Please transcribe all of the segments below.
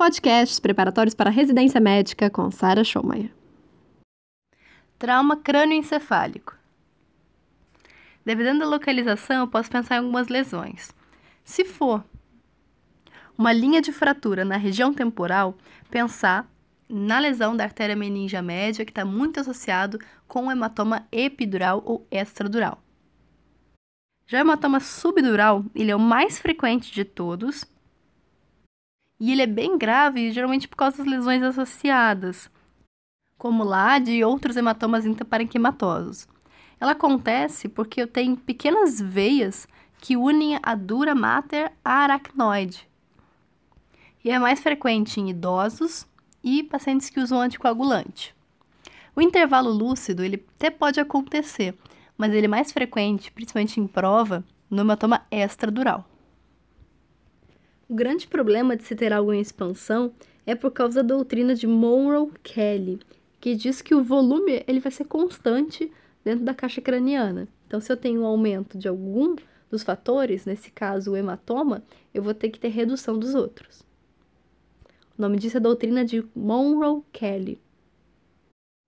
Podcasts preparatórios para residência médica com Sara Schomayer. Trauma crânioencefálico. Dependendo da localização, eu posso pensar em algumas lesões. Se for uma linha de fratura na região temporal, pensar na lesão da artéria meníngea média, que está muito associado com o hematoma epidural ou extradural. Já o hematoma subdural, ele é o mais frequente de todos e ele é bem grave, geralmente por causa das lesões associadas, como LAD e outros hematomas interparenquimatosos. Ela acontece porque eu tenho pequenas veias que unem a dura mater à aracnoide. E é mais frequente em idosos e pacientes que usam anticoagulante. O intervalo lúcido, ele até pode acontecer, mas ele é mais frequente, principalmente em prova, no hematoma extradural. O grande problema de se ter algo em expansão é por causa da doutrina de Monro-Kellie, que diz que o volume ele vai ser constante dentro da caixa craniana. Então, se eu tenho um aumento de algum dos fatores, nesse caso o hematoma, eu vou ter que ter redução dos outros. O nome disso é a doutrina de Monro-Kellie.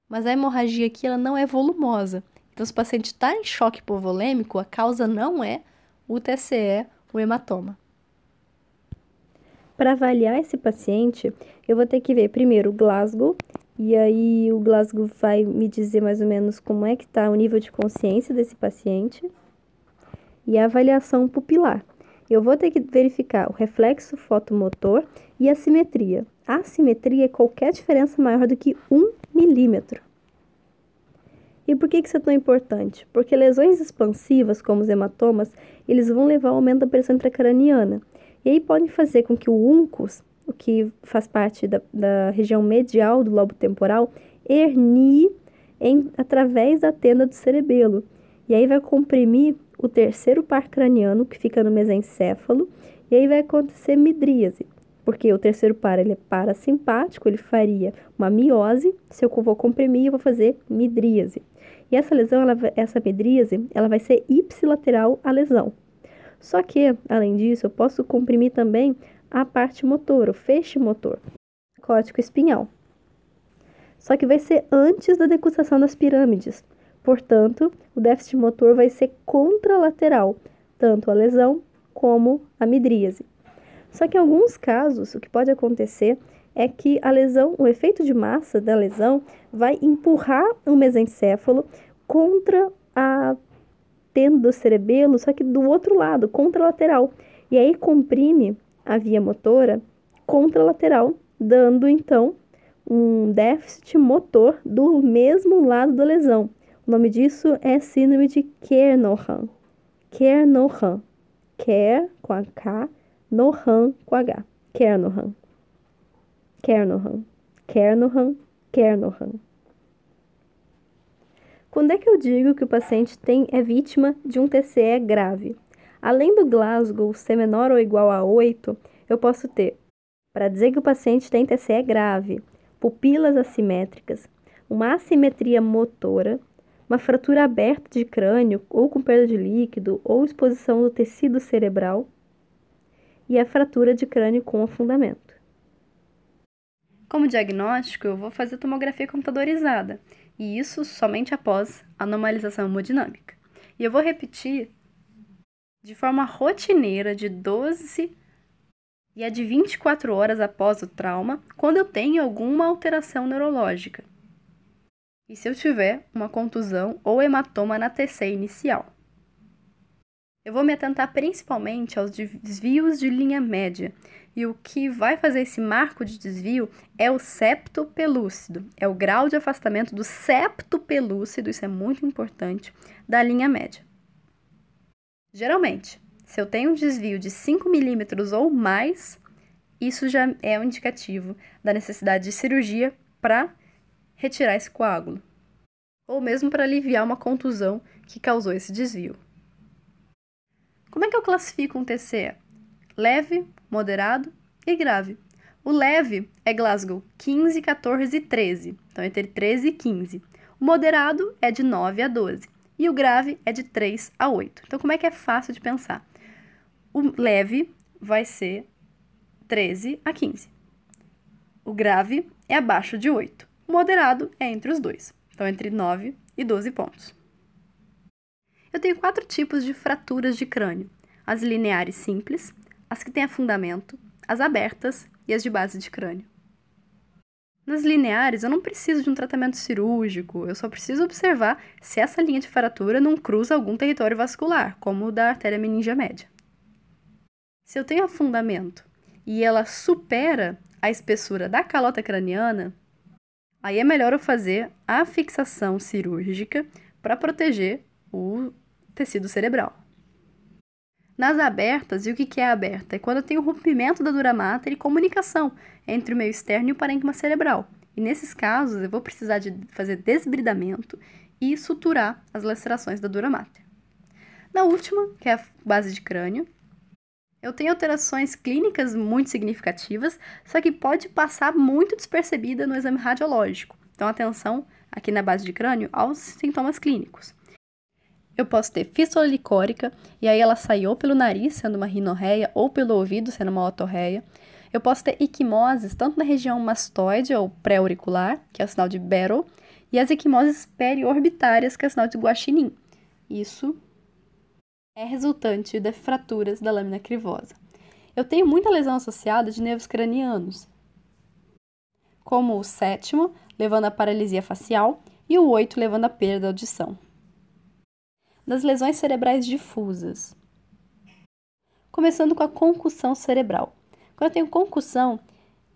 Mas a hemorragia aqui ela não é volumosa. Então, se o paciente está em choque hipovolêmico, a causa não é o TCE, o hematoma. Para avaliar esse paciente, eu vou ter que ver primeiro o Glasgow, e aí o Glasgow vai me dizer mais ou menos como é que está o nível de consciência desse paciente. E a avaliação pupilar. Eu vou ter que verificar o reflexo fotomotor e a simetria. A simetria é qualquer diferença maior do que 1 milímetro. E por que isso é tão importante? Porque lesões expansivas, como os hematomas, eles vão levar ao aumento da pressão intracraniana. E aí podem fazer com que o uncus, o que faz parte da região medial do lobo temporal, hernie através da tenda do cerebelo. E aí vai comprimir o terceiro par craniano, que fica no mesencéfalo, e aí vai acontecer midríase, porque o terceiro par ele é parasimpático, ele faria uma miose, se eu vou comprimir, eu vou fazer midríase. E essa lesão, essa midríase, ela vai ser ipsilateral à lesão. Só que, além disso, eu posso comprimir também a parte motor, o feixe motor, córtico espinhal. Só que vai ser antes da decussação das pirâmides. Portanto, o déficit motor vai ser contralateral, tanto a lesão como a midríase. Só que em alguns casos, o que pode acontecer é que a lesão, o efeito de massa da lesão vai empurrar o mesencéfalo contra a tenda do cerebelo, só que do outro lado, contralateral. E aí comprime a via motora contralateral, dando então um déficit motor do mesmo lado da lesão. O nome disso é síndrome de Kernohan. Kernohan. Ker com a K, Nohan com H. Kernohan. Kernohan. Kernohan. Kernohan. Quando é que eu digo que o paciente é vítima de um TCE grave? Além do Glasgow ser menor ou igual a 8, eu posso ter, para dizer que o paciente tem TCE grave, pupilas assimétricas, uma assimetria motora, uma fratura aberta de crânio ou com perda de líquido ou exposição do tecido cerebral e a fratura de crânio com afundamento. Como diagnóstico, eu vou fazer tomografia computadorizada e isso somente após a normalização hemodinâmica. E eu vou repetir de forma rotineira de 12 e a de 24 horas após o trauma quando eu tenho alguma alteração neurológica. E se eu tiver uma contusão ou hematoma na TCE inicial. Eu vou me atentar principalmente aos desvios de linha média. E o que vai fazer esse marco de desvio é o septo pelúcido. É o grau de afastamento do septo pelúcido, isso é muito importante, da linha média. Geralmente, se eu tenho um desvio de 5 milímetros ou mais, isso já é um indicativo da necessidade de cirurgia para retirar esse coágulo, ou mesmo para aliviar uma contusão que causou esse desvio. Como é que eu classifico um TCE? Leve, moderado e grave. O leve é Glasgow 15, 14 e 13, então entre 13 e 15. O moderado é de 9 a 12 e o grave é de 3 a 8. Então como é que é fácil de pensar? O leve vai ser 13 a 15. O grave é abaixo de 8. O moderado é entre os dois, então entre 9 e 12 pontos. Eu tenho 4 tipos de fraturas de crânio. As lineares simples, as que têm afundamento, as abertas e as de base de crânio. Nas lineares, eu não preciso de um tratamento cirúrgico, eu só preciso observar se essa linha de fratura não cruza algum território vascular, como o da artéria meníngea média. Se eu tenho afundamento e ela supera a espessura da calota craniana, aí é melhor eu fazer a fixação cirúrgica para proteger o tecido cerebral. Nas abertas, e o que é aberta? É quando eu tenho rompimento da dura mater e comunicação entre o meio externo e o parênquima cerebral. E nesses casos, eu vou precisar de fazer desbridamento e suturar as lacerações da dura mater. Na última, que é a base de crânio, eu tenho alterações clínicas muito significativas, só que pode passar muito despercebida no exame radiológico. Então, atenção aqui na base de crânio aos sintomas clínicos. Eu posso ter fístula licórica, e aí ela sai ou pelo nariz, sendo uma rinorreia, ou pelo ouvido, sendo uma otorreia. Eu posso ter equimoses, tanto na região mastoide ou pré-auricular, que é o sinal de Battle, e as equimoses periorbitárias, que é o sinal de guaxinim. Isso é resultante de fraturas da lâmina crivosa. Eu tenho muita lesão associada de nervos cranianos, como o 7º, levando à paralisia facial, e o 8º, levando à perda da audição. Das lesões cerebrais difusas. Começando com a concussão cerebral. Quando eu tenho concussão,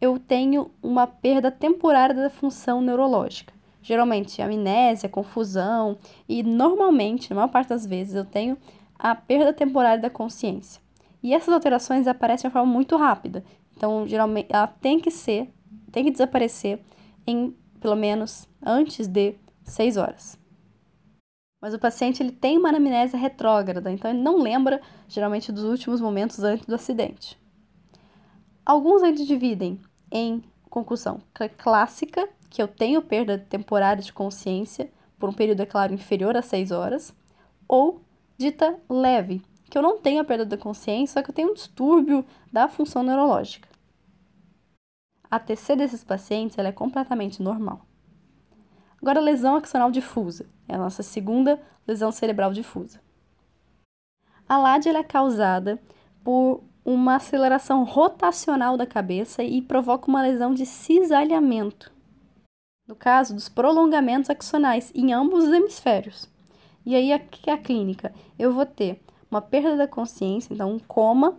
eu tenho uma perda temporária da função neurológica. Geralmente, amnésia, confusão e, normalmente, na maior parte das vezes, eu tenho a perda temporária da consciência. E essas alterações aparecem de uma forma muito rápida. Então, geralmente, ela tem que desaparecer em, pelo menos, antes de 6 horas. Mas o paciente ele tem uma amnésia retrógrada, então ele não lembra, geralmente, dos últimos momentos antes do acidente. Alguns ainda dividem em concussão clássica, que eu tenho perda temporária de consciência, por um período, é claro, inferior a 6 horas, ou dita leve, que eu não tenho a perda da consciência, só que eu tenho um distúrbio da função neurológica. A TC desses pacientes ela é completamente normal. Agora, a lesão axonal difusa, é a nossa segunda lesão cerebral difusa. A LAD ela é causada por uma aceleração rotacional da cabeça e provoca uma lesão de cisalhamento, no caso dos prolongamentos axonais em ambos os hemisférios. E aí, aqui é a clínica, eu vou ter uma perda da consciência, então um coma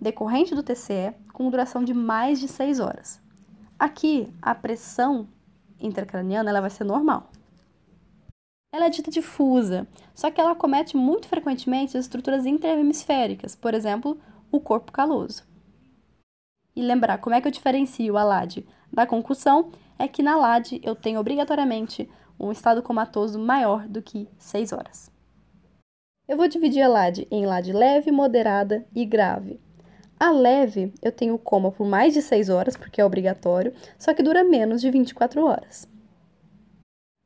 decorrente do TCE, com duração de mais de 6 horas. Aqui, a pressão intracraniana, ela vai ser normal. Ela é dita difusa, só que ela acomete muito frequentemente as estruturas interhemisféricas, por exemplo, o corpo caloso. E lembrar como é que eu diferencio a LAD da concussão é que na LAD eu tenho obrigatoriamente um estado comatoso maior do que 6 horas. Eu vou dividir a LAD em LAD leve, moderada e grave. A leve, eu tenho coma por mais de 6 horas, porque é obrigatório, só que dura menos de 24 horas.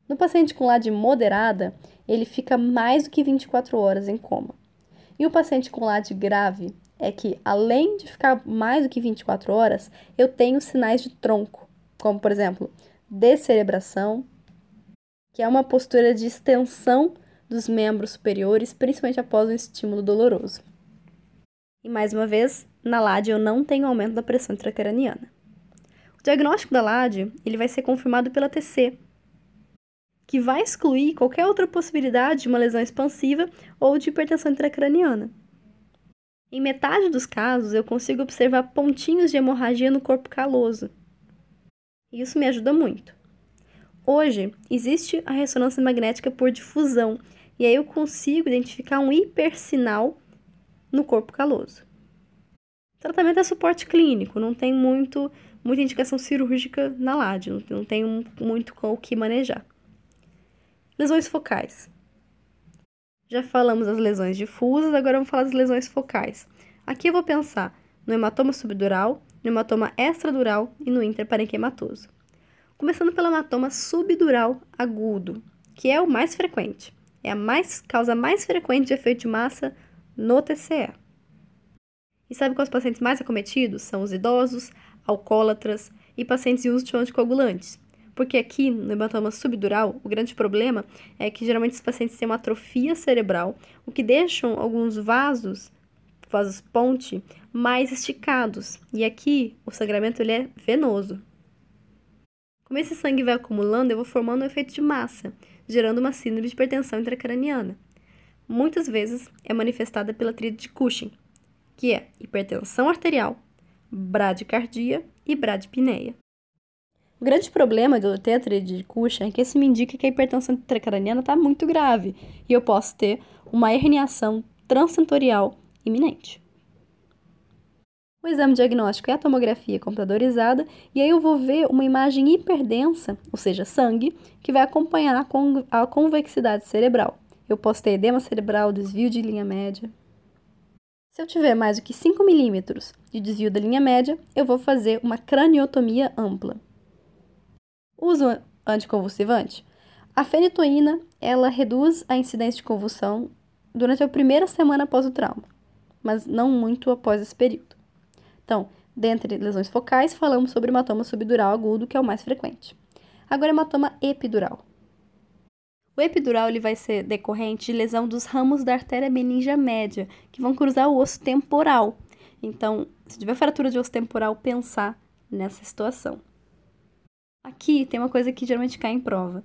No paciente com LAD moderada, ele fica mais do que 24 horas em coma. E o paciente com LAD grave é que, além de ficar mais do que 24 horas, eu tenho sinais de tronco, como, por exemplo, descerebração, que é uma postura de extensão dos membros superiores, principalmente após um estímulo doloroso. E, mais uma vez, na LAD eu não tenho aumento da pressão intracraniana. O diagnóstico da LAD ele vai ser confirmado pela TC, que vai excluir qualquer outra possibilidade de uma lesão expansiva ou de hipertensão intracraniana. Em metade dos casos, eu consigo observar pontinhos de hemorragia no corpo caloso. E isso me ajuda muito. Hoje, existe a ressonância magnética por difusão, e aí eu consigo identificar um hipersinal no corpo caloso. O tratamento é suporte clínico, não tem muita indicação cirúrgica na LAD, não tem muito com o que manejar. Lesões focais. Já falamos das lesões difusas, agora vamos falar das lesões focais. Aqui eu vou pensar no hematoma subdural, no hematoma extradural e no intraparenquimatoso. Começando pelo hematoma subdural agudo, que é o mais frequente, é a causa mais frequente de efeito de massa no TCE. E sabe quais pacientes mais acometidos? São os idosos, alcoólatras e pacientes em uso de anticoagulantes. Porque aqui, no hematoma subdural, o grande problema é que geralmente os pacientes têm uma atrofia cerebral, o que deixam alguns vasos-ponte, mais esticados. E aqui, o sangramento ele é venoso. Como esse sangue vai acumulando, eu vou formando um efeito de massa, gerando uma síndrome de hipertensão intracraniana. Muitas vezes é manifestada pela tríade de Cushing, que é hipertensão arterial, bradicardia e bradipneia. O grande problema do tríade de Cushing é que isso me indica que a hipertensão intracraniana está muito grave e eu posso ter uma herniação transcentorial iminente. O exame diagnóstico é a tomografia computadorizada, e aí eu vou ver uma imagem hiperdensa, ou seja, sangue, que vai acompanhar a convexidade cerebral. Eu posso ter edema cerebral, desvio de linha média. Se eu tiver mais do que 5 milímetros de desvio da linha média, eu vou fazer uma craniotomia ampla. Uso anticonvulsivante. A fenitoína, ela reduz a incidência de convulsão durante a primeira semana após o trauma, mas não muito após esse período. Então, dentre lesões focais, falamos sobre hematoma subdural agudo, que é o mais frequente. Agora, hematoma epidural. O epidural ele vai ser decorrente de lesão dos ramos da artéria meníngea média, que vão cruzar o osso temporal. Então, se tiver fratura de osso temporal, pensar nessa situação. Aqui tem uma coisa que geralmente cai em prova.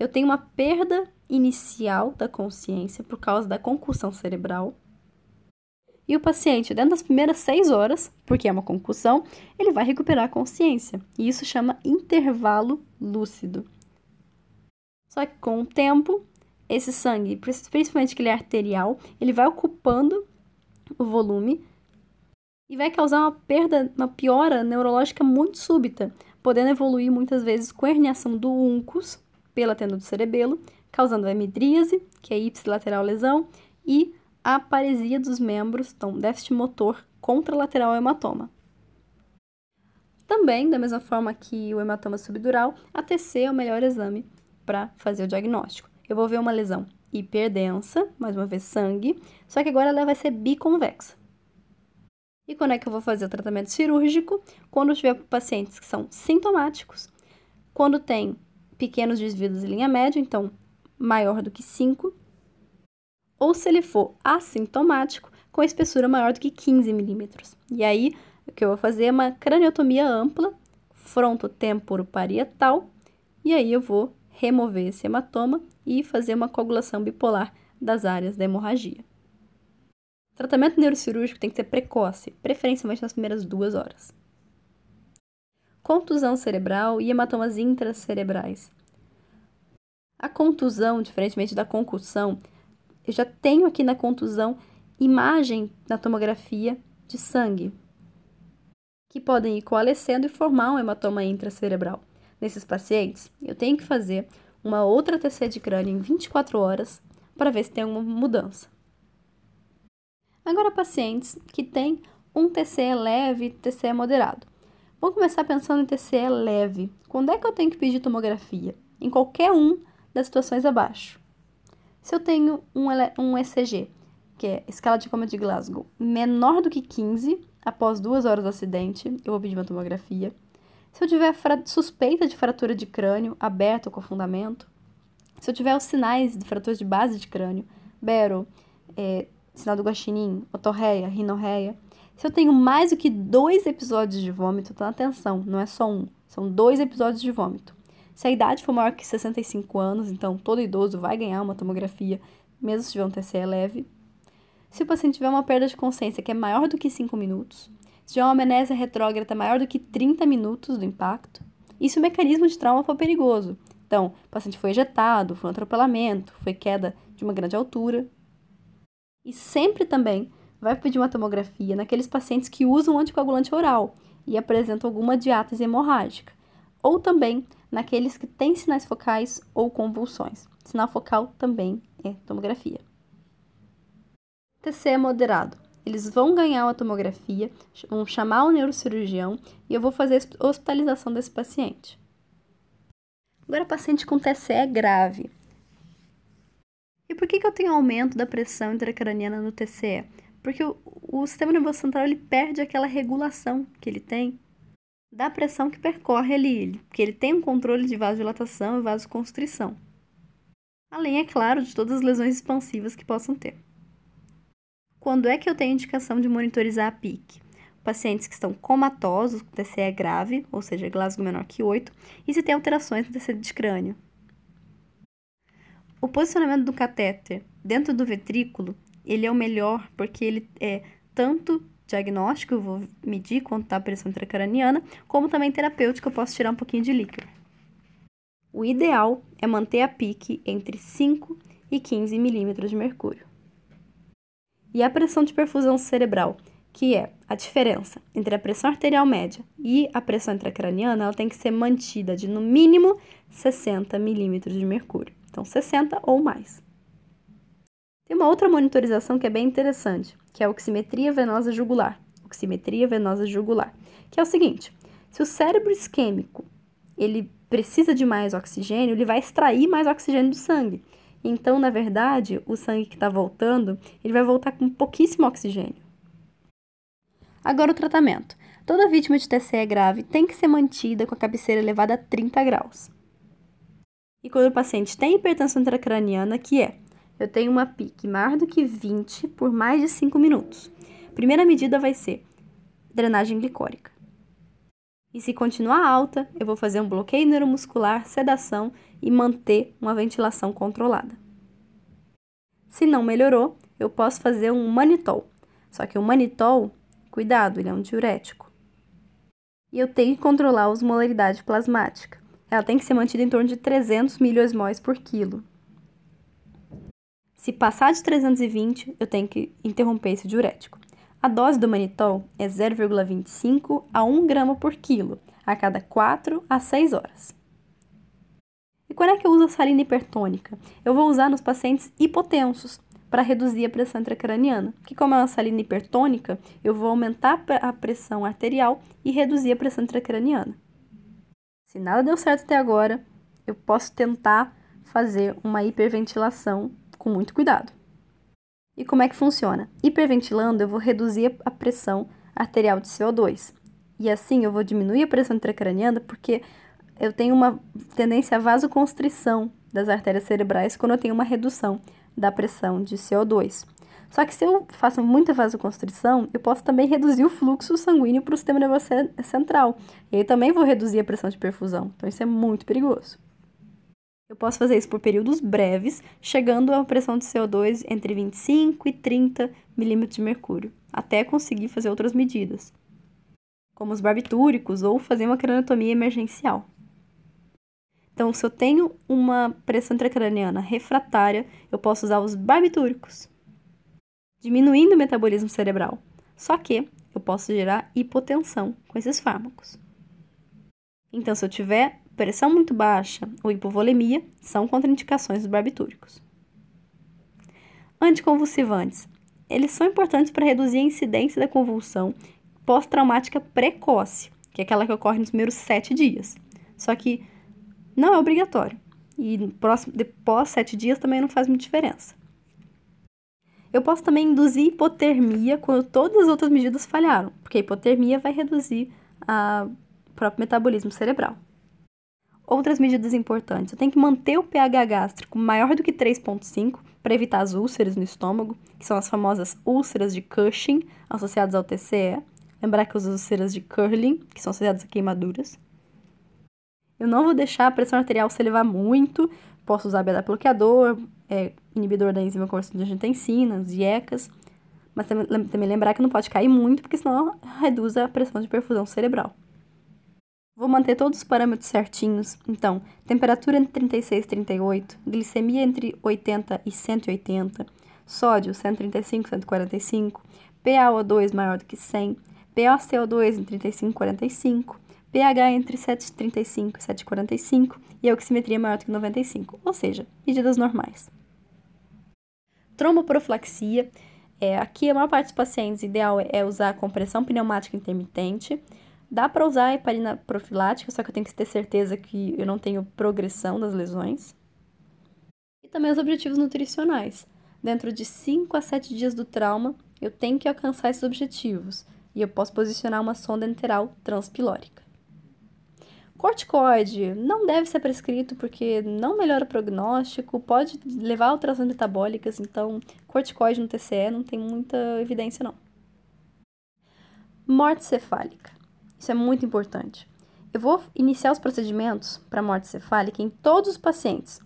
Eu tenho uma perda inicial da consciência por causa da concussão cerebral. E o paciente, dentro das primeiras 6 horas, porque é uma concussão, ele vai recuperar a consciência. E isso chama intervalo lúcido. Só que com o tempo, esse sangue, principalmente que ele é arterial, ele vai ocupando o volume e vai causar uma perda, uma piora neurológica muito súbita, podendo evoluir muitas vezes com herniação do uncus pela tenda do cerebelo, causando a hemidríase, que é ipsilateral lesão, e a aparesia dos membros, então déficit motor contralateral ao hematoma. Também, da mesma forma que o hematoma subdural, a TC é o melhor exame para fazer o diagnóstico. Eu vou ver uma lesão hiperdensa, mais uma vez sangue, só que agora ela vai ser biconvexa. E quando é que eu vou fazer o tratamento cirúrgico? Quando eu tiver pacientes que são sintomáticos, quando tem pequenos desvios de linha média, então maior do que 5, ou se ele for assintomático, com espessura maior do que 15 milímetros. E aí, o que eu vou fazer é uma craniotomia ampla, frontotemporoparietal, e aí eu vou remover esse hematoma e fazer uma coagulação bipolar das áreas da hemorragia. O tratamento neurocirúrgico tem que ser precoce, preferencialmente nas primeiras 2 horas. Contusão cerebral e hematomas intracerebrais. A contusão, diferentemente da concussão, eu já tenho aqui na contusão imagem na tomografia de sangue, que podem ir coalescendo e formar um hematoma intracerebral. Nesses pacientes, eu tenho que fazer uma outra TC de crânio em 24 horas para ver se tem alguma mudança. Agora, pacientes que têm um TCE leve e TCE moderado. Vamos começar pensando em TCE leve. Quando é que eu tenho que pedir tomografia? Em qualquer um das situações abaixo. Se eu tenho um ECG, que é escala de coma de Glasgow, menor do que 15, após 2 horas do acidente, eu vou pedir uma tomografia. Se eu tiver suspeita de fratura de crânio, aberto com fundamento. Se eu tiver os sinais de fraturas de base de crânio, bero, sinal do guaxinim, otorreia, rinorreia. Se eu tenho mais do que 2 episódios de vômito, então atenção, não é só um, são 2 episódios de vômito. Se a idade for maior que 65 anos, então todo idoso vai ganhar uma tomografia, mesmo se tiver um TCE leve. Se o paciente tiver uma perda de consciência que é maior do que 5 minutos, se tiver uma amnésia retrógrada maior do que 30 minutos do impacto, e se o mecanismo de trauma for perigoso, então o paciente foi ejetado, foi um atropelamento, foi queda de uma grande altura. E sempre também vai pedir uma tomografia naqueles pacientes que usam anticoagulante oral e apresentam alguma diátese hemorrágica, ou também naqueles que têm sinais focais ou convulsões. Sinal focal também é tomografia. TCE moderado. Eles vão ganhar uma tomografia, vão chamar o neurocirurgião e eu vou fazer a hospitalização desse paciente. Agora, paciente com TCE grave. E por que eu tenho aumento da pressão intracraniana no TCE? Porque o sistema nervoso central ele perde aquela regulação que ele tem da pressão que percorre ali ele, porque ele tem um controle de vasodilatação e vasoconstrição. Além, é claro, de todas as lesões expansivas que possam ter. Quando é que eu tenho indicação de monitorizar a PIC? Pacientes que estão comatosos, com TCE grave, ou seja, Glasgow menor que 8, e se tem alterações no tecido de crânio. O posicionamento do catéter dentro do ventrículo, ele é o melhor porque ele é tanto diagnóstico, eu vou medir quanto está a pressão intracraniana, como também terapêutico, eu posso tirar um pouquinho de líquido. O ideal é manter a PIC entre 5 e 15 milímetros de mercúrio. E a pressão de perfusão cerebral, que é a diferença entre a pressão arterial média e a pressão intracraniana, ela tem que ser mantida de no mínimo 60 milímetros de mercúrio. Então, 60 ou mais. Tem uma outra monitorização que é bem interessante, que é a oximetria venosa jugular. Oximetria venosa jugular, que é o seguinte, se o cérebro isquêmico ele precisa de mais oxigênio, ele vai extrair mais oxigênio do sangue. Então, na verdade, o sangue que está voltando, ele vai voltar com pouquíssimo oxigênio. Agora o tratamento. Toda vítima de TCE grave tem que ser mantida com a cabeceira elevada a 30 graus. E quando o paciente tem hipertensão intracraniana, que é, eu tenho uma PIC maior do que 20 por mais de 5 minutos. Primeira medida vai ser drenagem glicórica. E se continuar alta, eu vou fazer um bloqueio neuromuscular, sedação e manter uma ventilação controlada. Se não melhorou, eu posso fazer um manitol. Só que o manitol, cuidado, ele é um diurético. E eu tenho que controlar a osmolaridade plasmática. Ela tem que ser mantida em torno de 300 miliosmóis por quilo. Se passar de 320, eu tenho que interromper esse diurético. A dose do manitol é 0,25 a 1 grama por quilo, a cada 4 a 6 horas. E quando é que eu uso a sarina hipertônica? Eu vou usar nos pacientes hipotensos, para reduzir a pressão intracraniana, que como é uma sarina hipertônica, eu vou aumentar a pressão arterial e reduzir a pressão intracraniana. Se nada deu certo até agora, eu posso tentar fazer uma hiperventilação com muito cuidado. E como é que funciona? Hiperventilando, eu vou reduzir a pressão arterial de CO2. E assim eu vou diminuir a pressão intracraniana porque eu tenho uma tendência à vasoconstrição das artérias cerebrais quando eu tenho uma redução da pressão de CO2. Só que se eu faço muita vasoconstrição, eu posso também reduzir o fluxo sanguíneo para o sistema nervoso central. E aí também vou reduzir a pressão de perfusão. Então isso é muito perigoso. Eu posso fazer isso por períodos breves, chegando a uma pressão de CO2 entre 25 e 30 milímetros de mercúrio, até conseguir fazer outras medidas, como os barbitúricos ou fazer uma craniotomia emergencial. Então, se eu tenho uma pressão intracraniana refratária, eu posso usar os barbitúricos, diminuindo o metabolismo cerebral. Só que eu posso gerar hipotensão com esses fármacos. Então, se eu tiver pressão muito baixa ou hipovolemia, são contraindicações dos barbitúricos. Anticonvulsivantes. Eles são importantes para reduzir a incidência da convulsão pós-traumática precoce, que é aquela que ocorre nos primeiros 7 dias. Só que não é obrigatório. E depois 7 dias também não faz muita diferença. Eu posso também induzir hipotermia quando todas as outras medidas falharam, porque a hipotermia vai reduzir o próprio metabolismo cerebral. Outras medidas importantes. Eu tenho que manter o pH gástrico maior do que 3,5 para evitar as úlceras no estômago, que são as famosas úlceras de Cushing, associadas ao TCE. Lembrar que as úlceras de Kernohan, que são associadas a queimaduras. Eu não vou deixar a pressão arterial se elevar muito, posso usar beta-bloqueador, inibidor da enzima conversora de angiotensina, os IECAs, mas também lembrar que não pode cair muito, porque senão reduz a pressão de perfusão cerebral. Vou manter todos os parâmetros certinhos, então, temperatura entre 36 e 38, glicemia entre 80 e 180, sódio 135 e 145, PaO2 maior do que 100, PaCO2 em 35 e 45, pH entre 7,35 e 7,45 e a oximetria maior do que 95, ou seja, medidas normais. Tromboprofilaxia. Aqui a maior parte dos pacientes ideal é usar compressão pneumática intermitente. Dá para usar a heparina profilática, só que eu tenho que ter certeza que eu não tenho progressão das lesões. E também os objetivos nutricionais. Dentro de 5 a 7 dias do trauma, eu tenho que alcançar esses objetivos e eu posso posicionar uma sonda enteral transpilórica. Corticoide não deve ser prescrito porque não melhora o prognóstico, pode levar a alterações metabólicas, então corticoide no TCE não tem muita evidência não. Morte cefálica, isso é muito importante. Eu vou iniciar os procedimentos para morte cefálica em todos os pacientes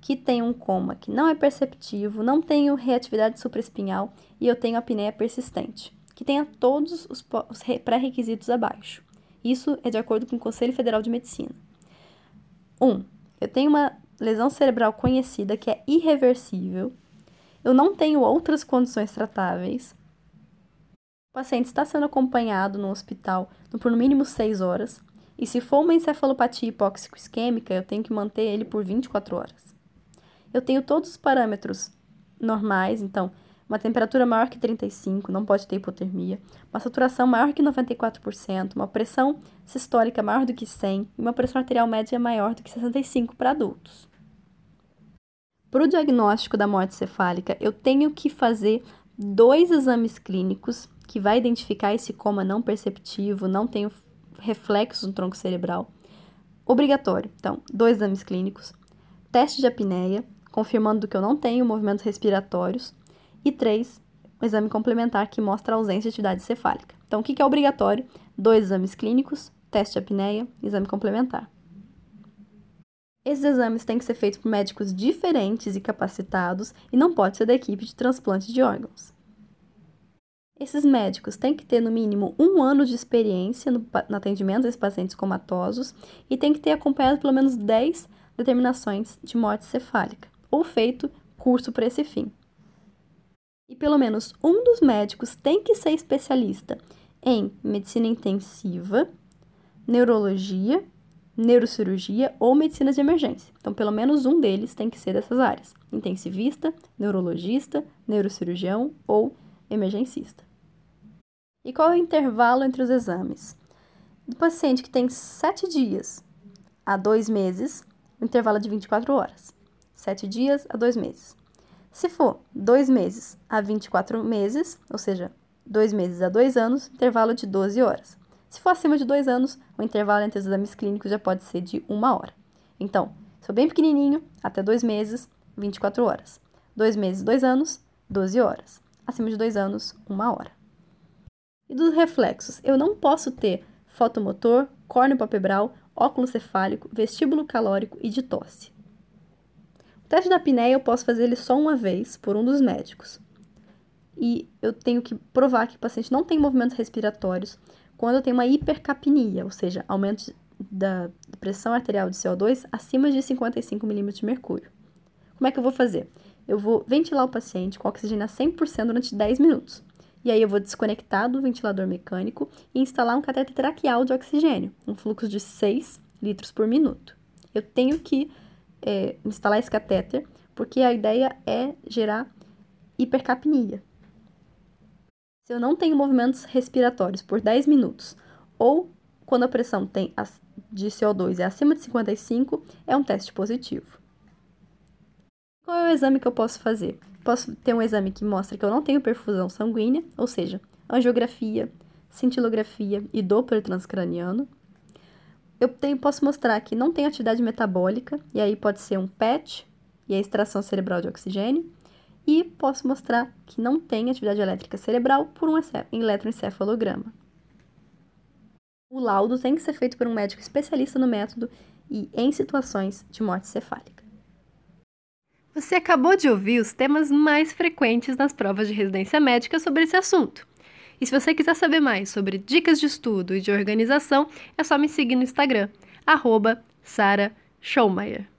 que têm um coma que não é perceptivo, não tenho reatividade supraespinhal e eu tenho apneia persistente, que tenha todos os pré-requisitos abaixo. Isso é de acordo com o Conselho Federal de Medicina. 1. Eu tenho uma lesão cerebral conhecida que é irreversível. Eu não tenho outras condições tratáveis. O paciente está sendo acompanhado no hospital por no mínimo 6 horas. E se for uma encefalopatia hipóxico-isquêmica, eu tenho que manter ele por 24 horas. Eu tenho todos os parâmetros normais, então, uma temperatura maior que 35, não pode ter hipotermia, uma saturação maior que 94%, uma pressão sistólica maior do que 100 e uma pressão arterial média maior do que 65 para adultos. Para o diagnóstico da morte cefálica, eu tenho que fazer 2 exames clínicos que vai identificar esse coma não perceptivo, não tenho reflexos no tronco cerebral. Obrigatório, então, 2 exames clínicos, teste de apneia, confirmando que eu não tenho movimentos respiratórios, e 3, um exame complementar que mostra a ausência de atividade cefálica. Então, o que é obrigatório? 2 exames clínicos, teste de apneia, exame complementar. Esses exames têm que ser feitos por médicos diferentes e capacitados e não pode ser da equipe de transplante de órgãos. Esses médicos têm que ter, no mínimo, 1 ano de experiência no atendimento desses pacientes comatosos e têm que ter acompanhado pelo menos 10 determinações de morte cefálica ou feito curso para esse fim. E pelo menos um dos médicos tem que ser especialista em medicina intensiva, neurologia, neurocirurgia ou medicina de emergência. Então, pelo menos um deles tem que ser dessas áreas: intensivista, neurologista, neurocirurgião ou emergencista. E qual é o intervalo entre os exames? Do paciente que tem 7 dias a 2 meses, o intervalo é de 24 horas. 7 dias a 2 meses. Se for 2 meses a 24 meses, ou seja, 2 meses a 2 anos, intervalo de 12 horas. Se for acima de 2 anos, o intervalo entre os exames clínicos já pode ser de 1 hora. Então, se for bem pequenininho, até 2 meses, 24 horas. 2 meses, 2 anos, 12 horas. Acima de 2 anos, 1 hora. E dos reflexos, eu não posso ter fotomotor, córneo palpebral, óculo cefálico, vestíbulo calórico e de tosse. O teste da apneia eu posso fazer ele só uma vez por um dos médicos. E eu tenho que provar que o paciente não tem movimentos respiratórios quando eu tenho uma hipercapnia, ou seja, aumento da pressão arterial de CO2 acima de 55 mm de mercúrio. Como é que eu vou fazer? Eu vou ventilar o paciente com oxigênio a 100% durante 10 minutos. E aí eu vou desconectar do ventilador mecânico e instalar um cateter traqueal de oxigênio, um fluxo de 6 litros por minuto. Eu tenho que instalar esse catéter, porque a ideia é gerar hipercapnia. Se eu não tenho movimentos respiratórios por 10 minutos, ou quando a pressão de CO2 é acima de 55, é um teste positivo. Qual é o exame que eu posso fazer? Posso ter um exame que mostra que eu não tenho perfusão sanguínea, ou seja, angiografia, cintilografia e Doppler transcraniano. Posso mostrar que não tem atividade metabólica, e aí pode ser um PET, e a extração cerebral de oxigênio, e posso mostrar que não tem atividade elétrica cerebral por um eletroencefalograma. O laudo tem que ser feito por um médico especialista no método e em situações de morte cefálica. Você acabou de ouvir os temas mais frequentes nas provas de residência médica sobre esse assunto. E se você quiser saber mais sobre dicas de estudo e de organização, é só me seguir no Instagram, @Sara Schomayer.